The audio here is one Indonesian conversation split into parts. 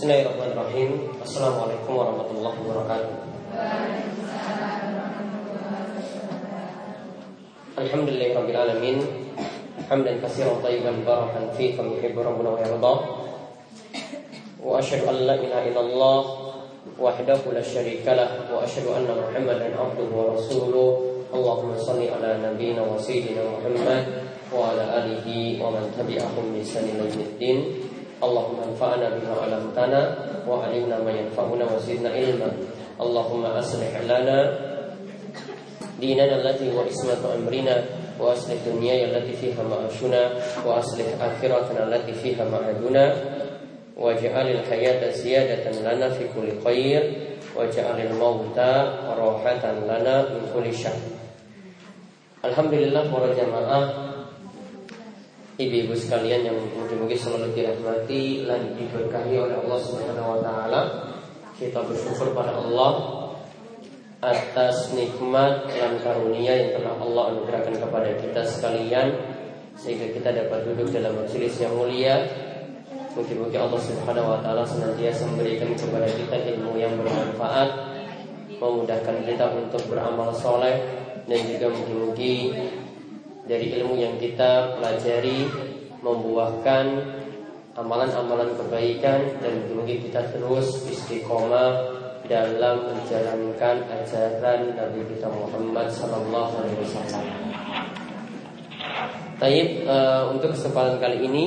Bismillahirrahmanirrahim. Assalamualaikum warahmatullahi wabarakatuh. Alhamdulillahi rabbil alamin. Hamdan katsiran thayyiban barakan fihi kama yuhibbu rabbuna wa yarda. Wa asyhadu an la ilaha illallah wahdahu la syarika lah wa asyhadu anna Muhammadan abduhu wa rasuluhu. Allahumma shalli ala nabiyyina wa sayyidina Muhammad wa ala alihi wa man tabi'ahum bi ihsan ila yaumiddin. Allahumma anfa'na bima 'allamtana wa 'allimna ma yanfa'una wa zidna ilma. Allahumma aslih lana dinana allati huwa ismatu amrina wa aslih dunyaya allati fiha ma'ashuna wa aslih akhiratana allati fiha ma'aduna waj'alil hayata ziyadatan lana fi kulli khair waj'alil mauta rahatan lana min kulli syarr. Alhamdulillah para jamaah, ibu-ibu sekalian yang mungkin selalu dirahmati dan diberkahi oleh Allah Subhanahu wa taala. Kita bersyukur pada Allah atas nikmat dan karunia yang telah Allah anugerahkan kepada kita sekalian sehingga kita dapat duduk dalam majelis yang mulia. Mungkin Allah Subhanahu wa taala senantiasa memberikan kepada kita ilmu yang bermanfaat, memudahkan kita untuk beramal soleh, dan juga mungkin dari ilmu yang kita pelajari membuahkan amalan-amalan kebaikan, dan mungkin kita terus istiqomah dalam menjalankan ajaran Nabi kita Muhammad sallallahu alaihi wasallam. Baik, untuk kesempatan kali ini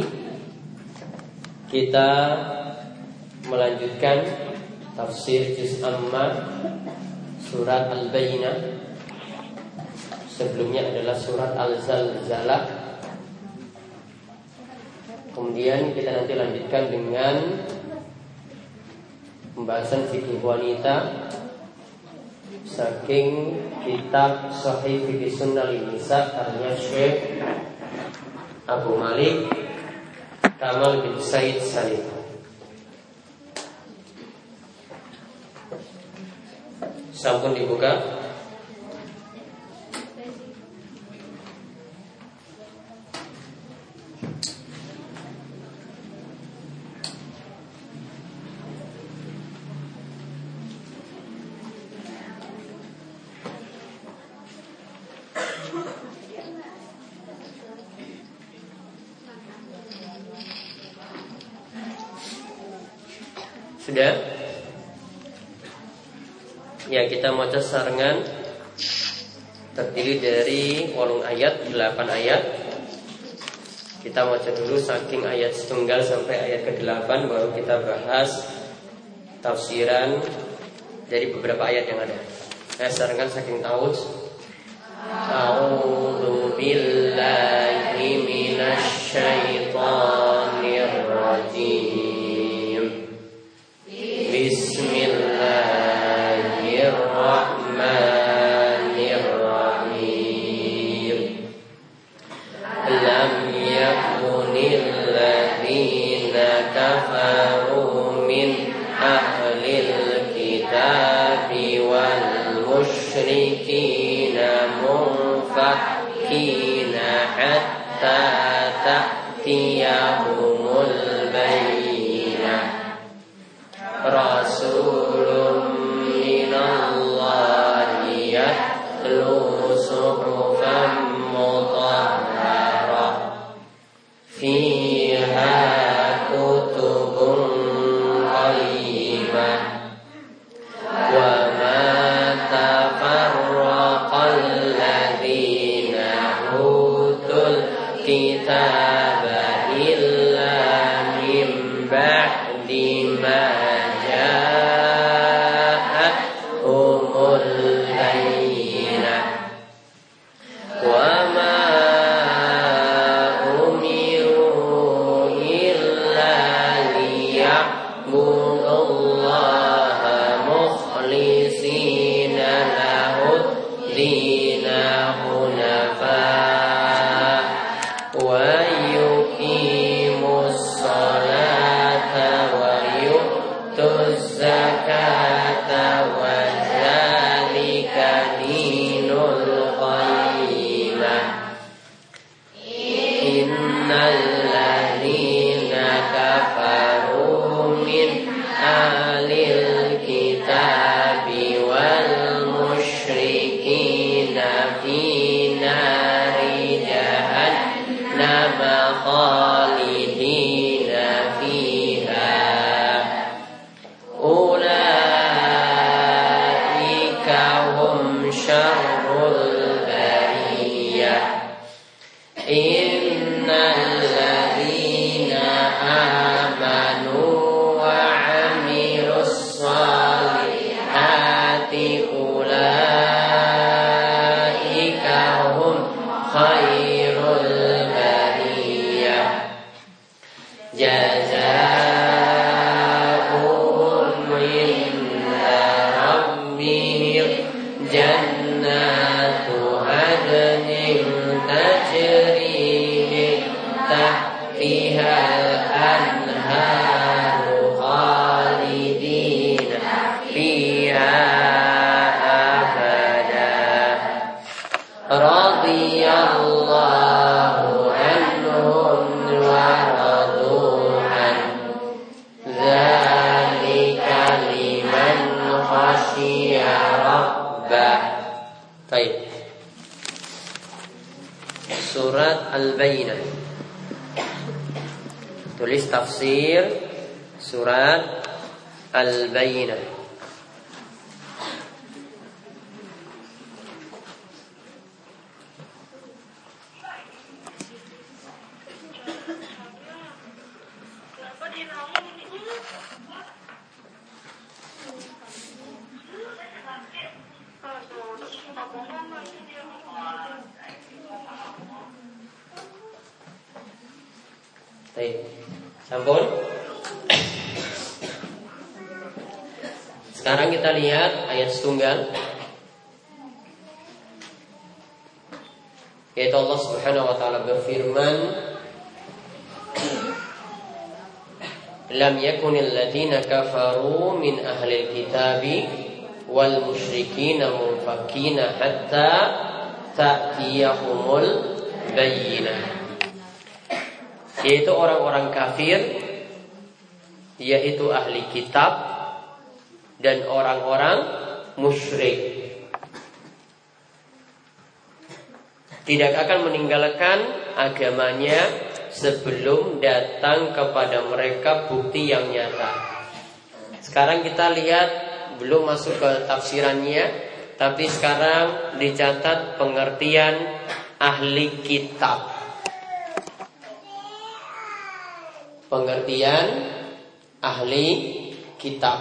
kita melanjutkan tafsir Juz Amma Surat Al Bayyinah. Sebelumnya adalah surat al-Zalzalah. Kemudian kita nanti lanjutkan dengan pembahasan fikih wanita saking kitab Sahih Fikih Sunnah lin-Nisa karya Syeikh Abu Malik Kamal bin Said Salim. Sampun dibuka. Sudah? Ya, kita baca sarangan terdiri dari walung ayat, 8 ayat. Kita baca dulu saking ayat setunggal sampai ayat ke-8, baru kita bahas tafsiran dari beberapa ayat yang ada. Saya sarankan saking ta'awudz. A'udzu billahi minasy syaithanir rajim. Jazaa'un minna rabbihim jannatu adnin tajri min tahtiha al-anharu khalidina fiha abada radiyallahu Baik. Surat Al Bayyinah. Tulis tafsir Surat Al Bayyinah. Baik, sambung. Sekarang kita lihat ayat setunggal, yaitu Allah Subhanahu wa ta'ala berfirman, lam yakunil ladhina kafaru min ahlil kitabi wal musyrikina munfakina hatta ta'tiyahumul bayyinah, yaitu orang-orang kafir, yaitu ahli kitab dan orang-orang musyrik, tidak akan meninggalkan agamanya sebelum datang kepada mereka bukti yang nyata. Sekarang kita lihat, belum masuk ke tafsirannya, tapi sekarang dicatat pengertian ahli kitab. Pengertian ahli kitab.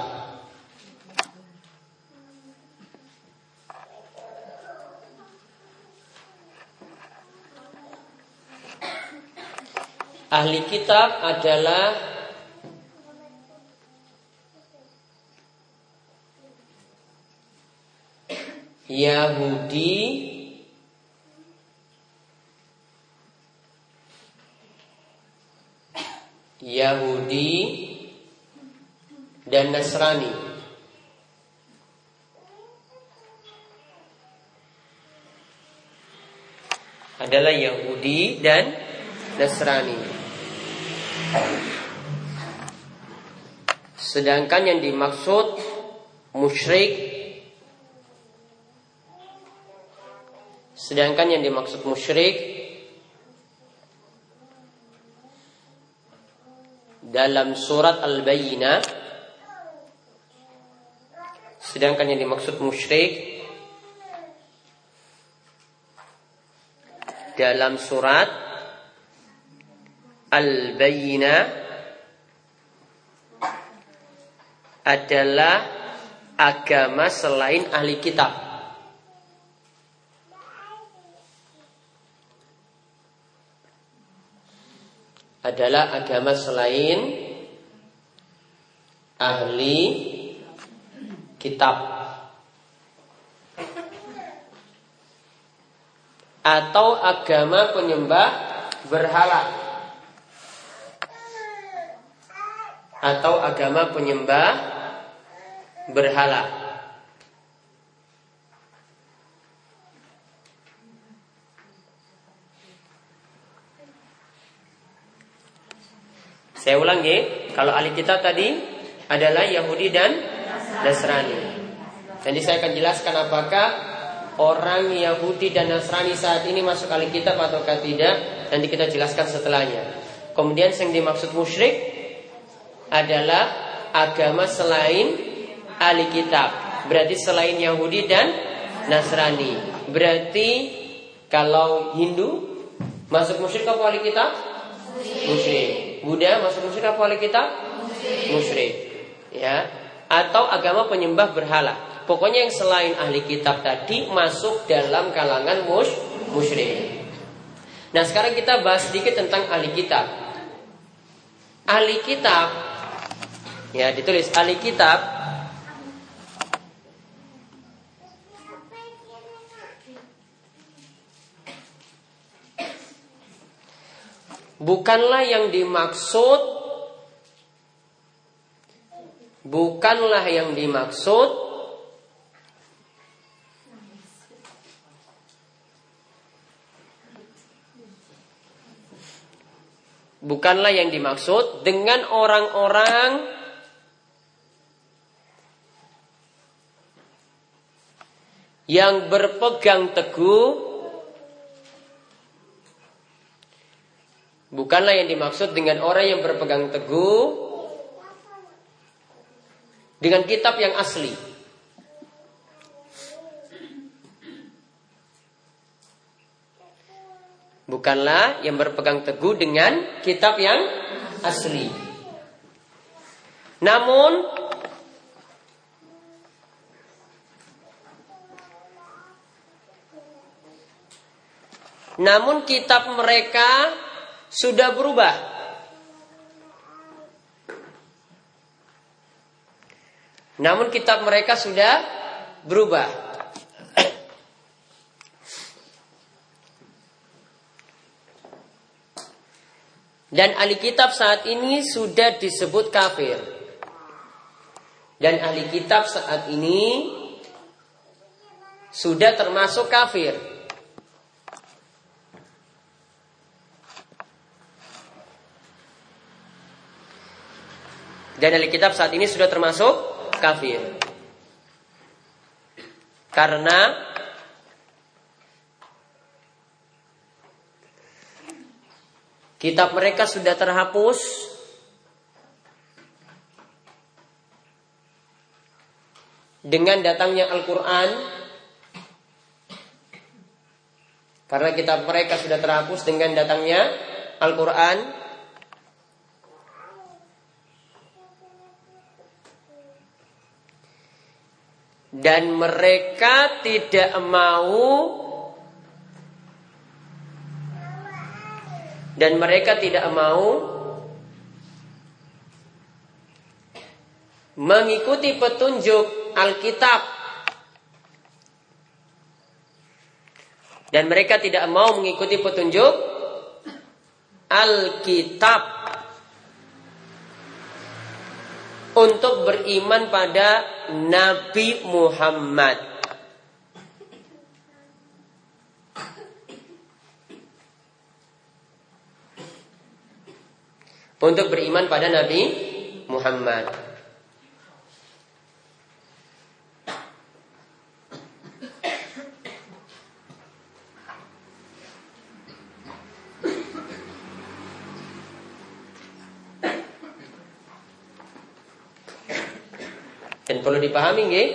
Ahli kitab adalah Yahudi dan Nasrani. Adalah Yahudi dan Nasrani. Sedangkan yang dimaksud musyrik dalam surat Al-Bayyinah, sedangkan yang dimaksud musyrik dalam surat Al-Bayyinah adalah agama selain ahli kitab. Atau agama penyembah berhala. Saya ulangi, kalau ahli kitab tadi adalah Yahudi dan Nasrani. Jadi saya akan jelaskan apakah orang Yahudi dan Nasrani saat ini masuk ahli kitab ataukah tidak, nanti kita jelaskan setelahnya. Kemudian yang dimaksud musyrik adalah agama selain ahli kitab, berarti selain Yahudi dan Nasrani. Berarti kalau Hindu masuk musyrik atau ahli kitab? Musyrik. Buddha masuk musyrik apa ahli kitab? Musyrik. Ya, atau agama penyembah berhala. Pokoknya yang selain ahli kitab tadi masuk dalam kalangan musyrik. Nah, sekarang kita bahas sedikit tentang ahli kitab. Ahli kitab, ya ditulis ahli kitab, bukanlah yang dimaksud, bukanlah yang dimaksud bukanlah yang dimaksud dengan orang-orang yang berpegang teguh, bukanlah yang dimaksud dengan orang yang berpegang teguh dengan kitab yang asli. Bukanlah yang berpegang teguh dengan kitab yang asli. Namun kitab mereka sudah berubah. Dan ahli kitab saat ini sudah disebut kafir. Dan ahli kitab saat ini sudah termasuk kafir. Karena kitab mereka sudah terhapus, dengan datangnya Al-Quran. Karena kitab mereka sudah terhapus dengan datangnya Al-Quran, dan mereka tidak mau mengikuti petunjuk Alkitab. Untuk beriman pada Nabi Muhammad. Dan perlu dipahami nggih,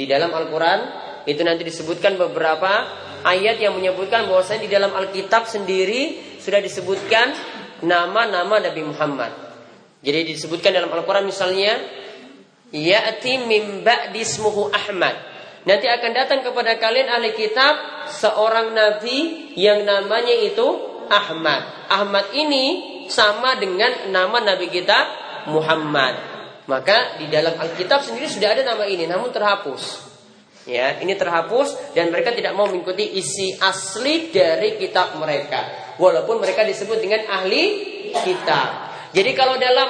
di dalam Al-Quran itu nanti disebutkan beberapa ayat yang menyebutkan bahwasanya di dalam Alkitab sendiri sudah disebutkan nama-nama Nabi Muhammad. Jadi disebutkan dalam Al-Quran misalnya, ya'ti min ba'di ismuhu Ahmad. Nanti akan datang kepada kalian ahli kitab seorang nabi yang namanya itu Ahmad. Ahmad ini sama dengan nama nabi kita Muhammad. Maka di dalam Alkitab sendiri sudah ada nama ini, namun terhapus. Ya, ini terhapus dan mereka tidak mau mengikuti isi asli dari kitab mereka, walaupun mereka disebut dengan ahli kitab. Jadi kalau dalam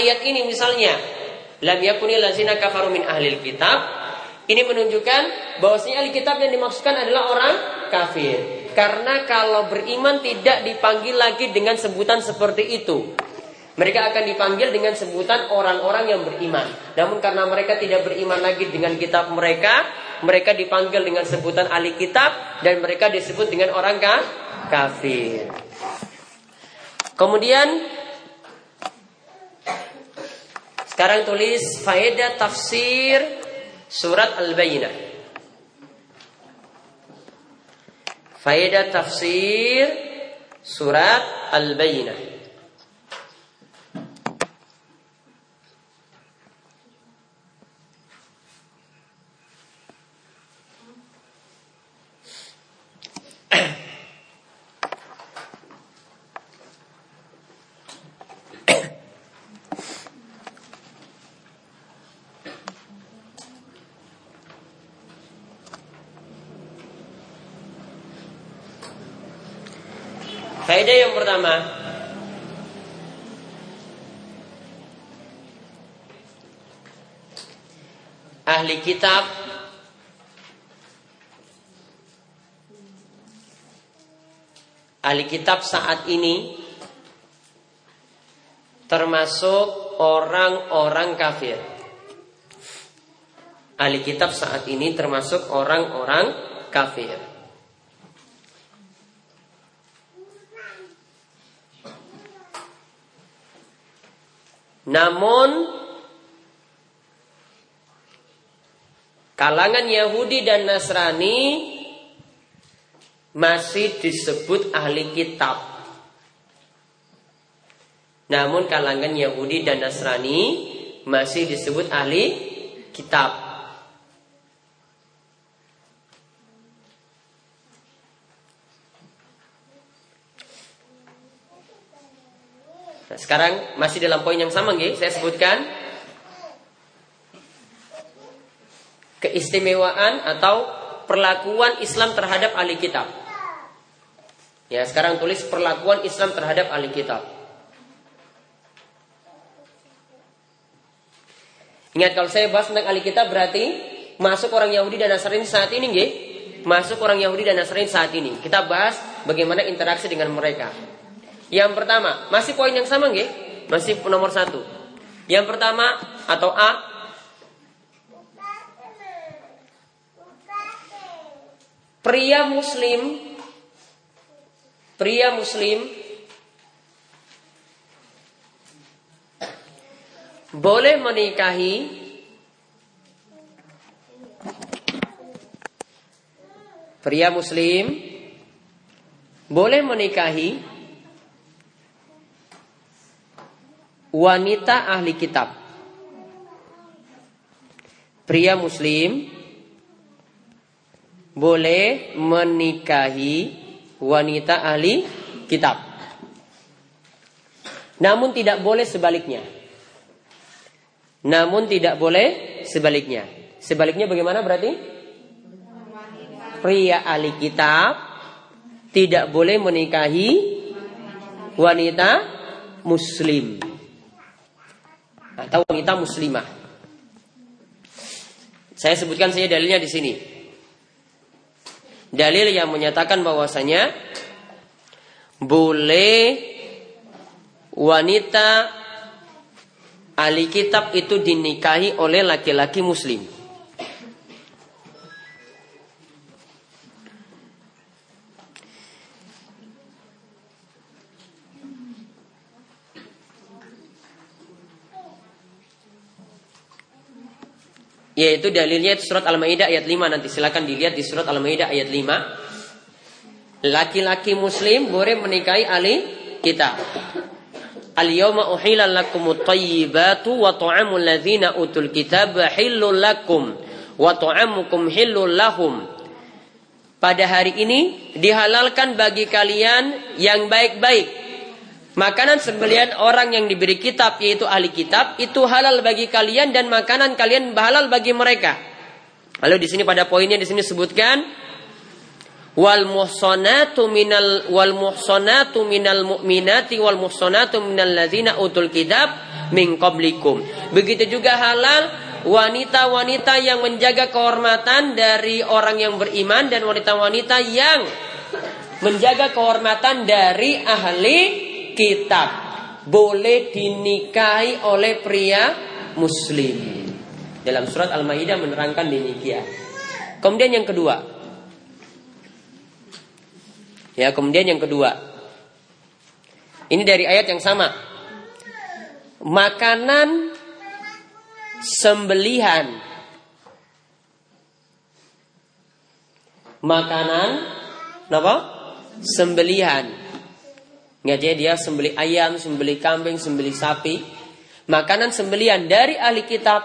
ayat ini misalnya, lam yakunil ladzina kafaru min ahlil kitab, ini menunjukkan bahwasanya ahli kitab yang dimaksudkan adalah orang kafir. Karena kalau beriman tidak dipanggil lagi dengan sebutan seperti itu. Mereka akan dipanggil dengan sebutan orang-orang yang beriman. Namun karena mereka tidak beriman lagi dengan kitab mereka, mereka dipanggil dengan sebutan ahli kitab dan mereka disebut dengan orang kafir. Kemudian sekarang tulis faedah tafsir surat Al-Bayyinah. Faedah tafsir surat Al-Bayyinah. Faedah yang pertama, ahli kitab saat ini termasuk orang-orang kafir. Ahli kitab saat ini termasuk orang-orang kafir. Namun kalangan Yahudi dan Nasrani masih disebut ahli kitab. Namun kalangan Yahudi dan Nasrani masih disebut ahli kitab. Nah, sekarang masih dalam poin yang sama nggih, saya sebutkan keistimewaan atau perlakuan Islam terhadap ahli kitab. Ya, sekarang tulis perlakuan Islam terhadap ahli kitab. Ingat, kalau saya bahas tentang ahli kitab berarti masuk orang Yahudi dan Nasrani saat ini, nggih? Masuk orang Yahudi dan Nasrani saat ini. Kita bahas bagaimana interaksi dengan mereka. Yang pertama, masih poin yang sama, nggih? Masih nomor satu. Yang pertama atau A, Pria muslim boleh menikahi wanita ahli kitab. Pria muslim boleh menikahi wanita ahli kitab, namun tidak boleh sebaliknya. Sebaliknya bagaimana berarti? Pria ahli kitab tidak boleh menikahi wanita muslim atau wanita muslimah. Saya sebutkan saja dalilnya di sini. Dalil yang menyatakan bahwasanya boleh wanita ahli kitab itu dinikahi oleh laki-laki muslim. Yaitu dalilnya surat al-Maidah ayat 5. Nanti silakan dilihat di surat al-Maidah ayat 5. Laki-laki muslim boleh menikahi ahli kitab. Al-yawma uhilal lakumut thayyibatu wa ta'amul ladzina utul kitab halul lakum wa ta'amukum halul lahum. Pada hari ini dihalalkan bagi kalian yang baik-baik. Makanan sembelihan orang yang diberi kitab, yaitu ahli kitab, itu halal bagi kalian dan makanan kalian halal bagi mereka. Lalu di sini pada poinnya di sini sebutkan wal muhsanatu minal mu'minati wal muhsanatu minal ladzina utul kitab min qablikum. Begitu juga halal wanita-wanita yang menjaga kehormatan dari orang yang beriman dan wanita-wanita yang menjaga kehormatan dari ahli kitab boleh dinikahi oleh pria muslim. Dalam surat Al-Maidah menerangkan demikian. Kemudian yang kedua. Ini dari ayat yang sama. Makanan sembelihan. Sembelihan. Nggak, jadi dia sembelih ayam, sembelih kambing, sembelih sapi. Makanan sembelian dari ahli kitab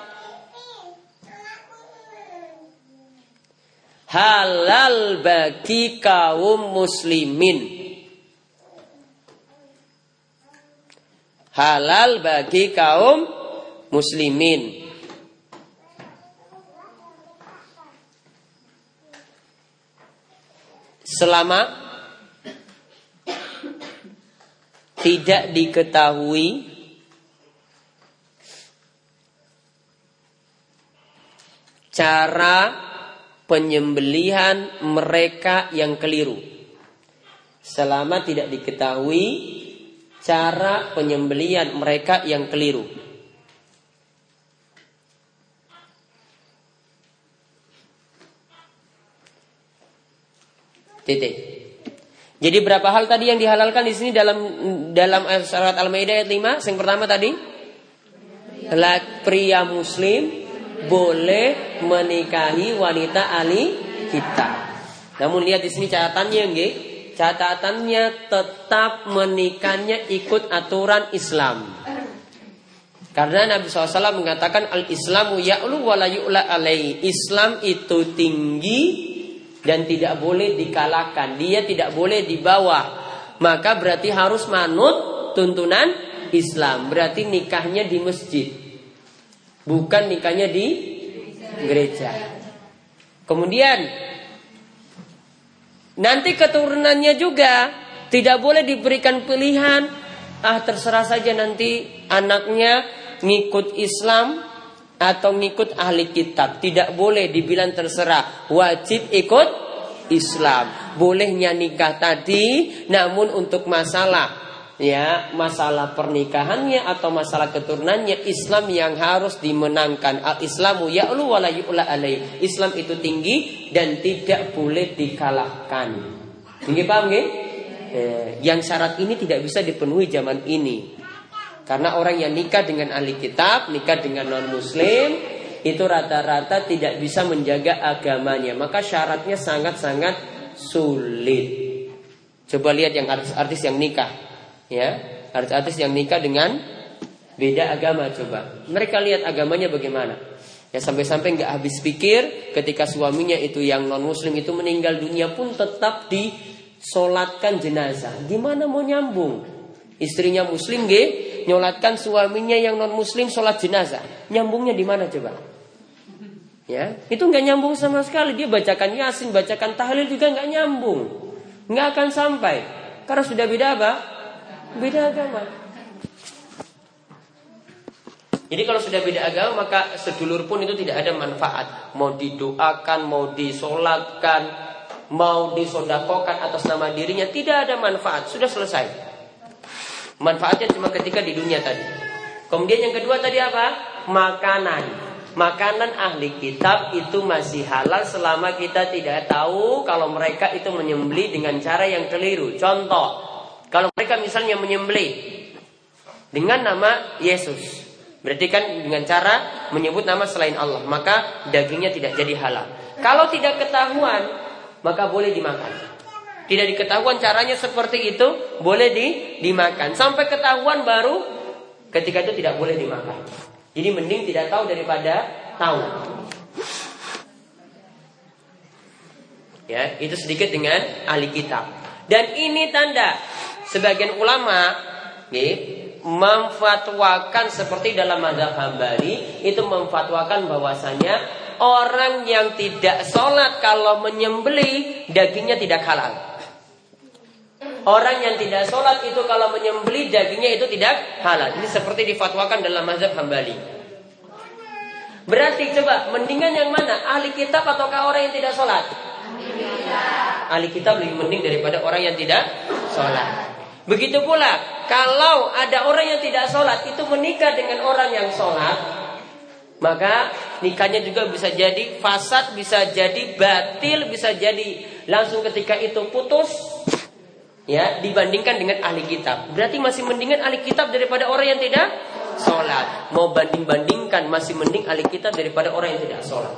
halal bagi kaum muslimin. Halal bagi kaum muslimin. Selama tidak diketahui cara penyembelihan mereka yang keliru. Selama tidak diketahui cara penyembelihan mereka yang keliru. Titik. Jadi berapa hal tadi yang dihalalkan di sini dalam surat Al-Maidah ayat 5? Yang pertama tadi, pria muslim boleh menikahi wanita ahli kitab. Namun lihat di sini catatannya, nggih. Catatannya tetap menikahnya ikut aturan Islam. Karena Nabi SAW mengatakan al-Islamu ya'lu wa la yu'la alaihi. Islam itu tinggi dan tidak boleh dikalahkan, dia tidak boleh dibawa. Maka berarti harus manut tuntunan Islam. Berarti nikahnya di masjid, bukan nikahnya di gereja. Kemudian nanti keturunannya juga tidak boleh diberikan pilihan. Ah, terserah saja nanti anaknya ngikut Islam atau ngikut ahli kitab. Tidak boleh dibilang terserah, wajib ikut Islam. Bolehnya nikah tadi, namun untuk masalah, ya, masalah pernikahannya atau masalah keturunannya, Islam yang harus dimenangkan. Al-Islamu ya'lu wa la yu'la alaih. Islam itu tinggi dan tidak boleh dikalahkan. Nggih, paham nggih? Yang syarat ini tidak bisa dipenuhi zaman ini. Karena orang yang nikah dengan ahli kitab, nikah dengan non-muslim, itu rata-rata tidak bisa menjaga agamanya. Maka syaratnya sangat-sangat sulit. Coba lihat yang artis yang nikah, ya, artis yang nikah dengan beda agama, coba. Mereka lihat agamanya bagaimana. Ya, sampai-sampai nggak habis pikir, ketika suaminya itu yang non-muslim itu meninggal dunia pun tetap disolatkan jenazah. Gimana mau nyambung? Istrinya muslim nggih, nyolatkan suaminya yang non muslim sholat jenazah. Nyambungnya di mana coba? Ya, itu nggak nyambung sama sekali. Dia bacakan Yasin, bacakan tahlil juga nggak nyambung. Nggak akan sampai. Karena sudah beda apa? Beda agama. Jadi kalau sudah beda agama, maka sedulur pun itu tidak ada manfaat. Mau didoakan, mau disolatkan, mau disodakokan atas nama dirinya, tidak ada manfaat. Sudah selesai. Manfaatnya cuma ketika di dunia tadi. Kemudian yang kedua tadi apa? Makanan. Makanan ahli kitab itu masih halal selama kita tidak tahu kalau mereka itu menyembelih dengan cara yang keliru. Contoh, kalau mereka misalnya menyembelih dengan nama Yesus, berarti kan dengan cara menyebut nama selain Allah, maka dagingnya tidak jadi halal. Kalau tidak ketahuan, maka boleh dimakan. Tidak diketahuan caranya seperti itu, boleh dimakan. Sampai ketahuan baru ketika itu tidak boleh dimakan. Jadi mending tidak tahu daripada tahu. Ya, itu sedikit dengan ahli kitab. Dan ini tanda sebagian ulama memfatwakan seperti dalam Mazhab Hambali, itu memfatwakan bahwasanya orang yang tidak sholat kalau menyembelih dagingnya tidak halal. Orang yang tidak sholat itu kalau menyembelih dagingnya itu tidak halal. Ini seperti difatwakan dalam Mazhab Hambali. Berarti coba, mendingan yang mana? Ahli kitab ataukah orang yang tidak sholat? Ahli kitab lebih mending daripada orang yang tidak sholat. Begitu pula, kalau ada orang yang tidak sholat itu menikah dengan orang yang sholat, maka nikahnya juga bisa jadi fasad, bisa jadi batil, bisa jadi langsung ketika itu putus. Ya, dibandingkan dengan ahli kitab. Berarti masih mendingan ahli kitab daripada orang yang tidak sholat. Mau banding-bandingkan, masih mending ahli kitab daripada orang yang tidak sholat.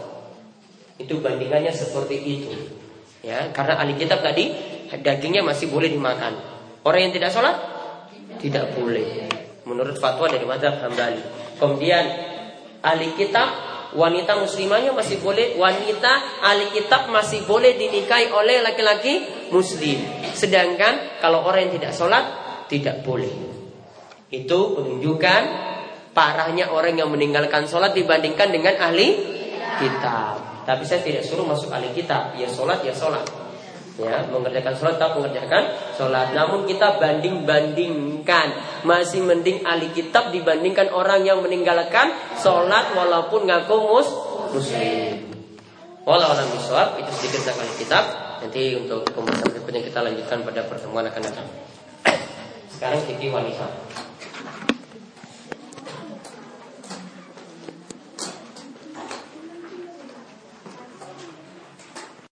Itu bandingannya seperti itu. Ya, karena ahli kitab tadi dagingnya masih boleh dimakan. Orang yang tidak sholat tidak boleh. Menurut fatwa dari Mazhab Hambali. Kemudian ahli kitab, wanita muslimahnya masih boleh, wanita ahli kitab masih boleh dinikahi oleh laki-laki muslim. Sedangkan kalau orang yang tidak sholat tidak boleh. Itu menunjukkan parahnya orang yang meninggalkan sholat dibandingkan dengan ahli kitab. Tapi saya tidak suruh masuk ahli kitab. Ya sholat, ya sholat. Ya, mengerjakan sholat tak mengerjakan sholat. Namun kita banding-bandingkan, masih mending ahli kitab dibandingkan orang yang meninggalkan sholat walaupun ngaku muslim. Walau alam bisawab, itu sedikit tentang ahli kitab. Nanti untuk pembahasan berikutnya kita lanjutkan pada pertemuan akan datang. Sekarang fikih wanita.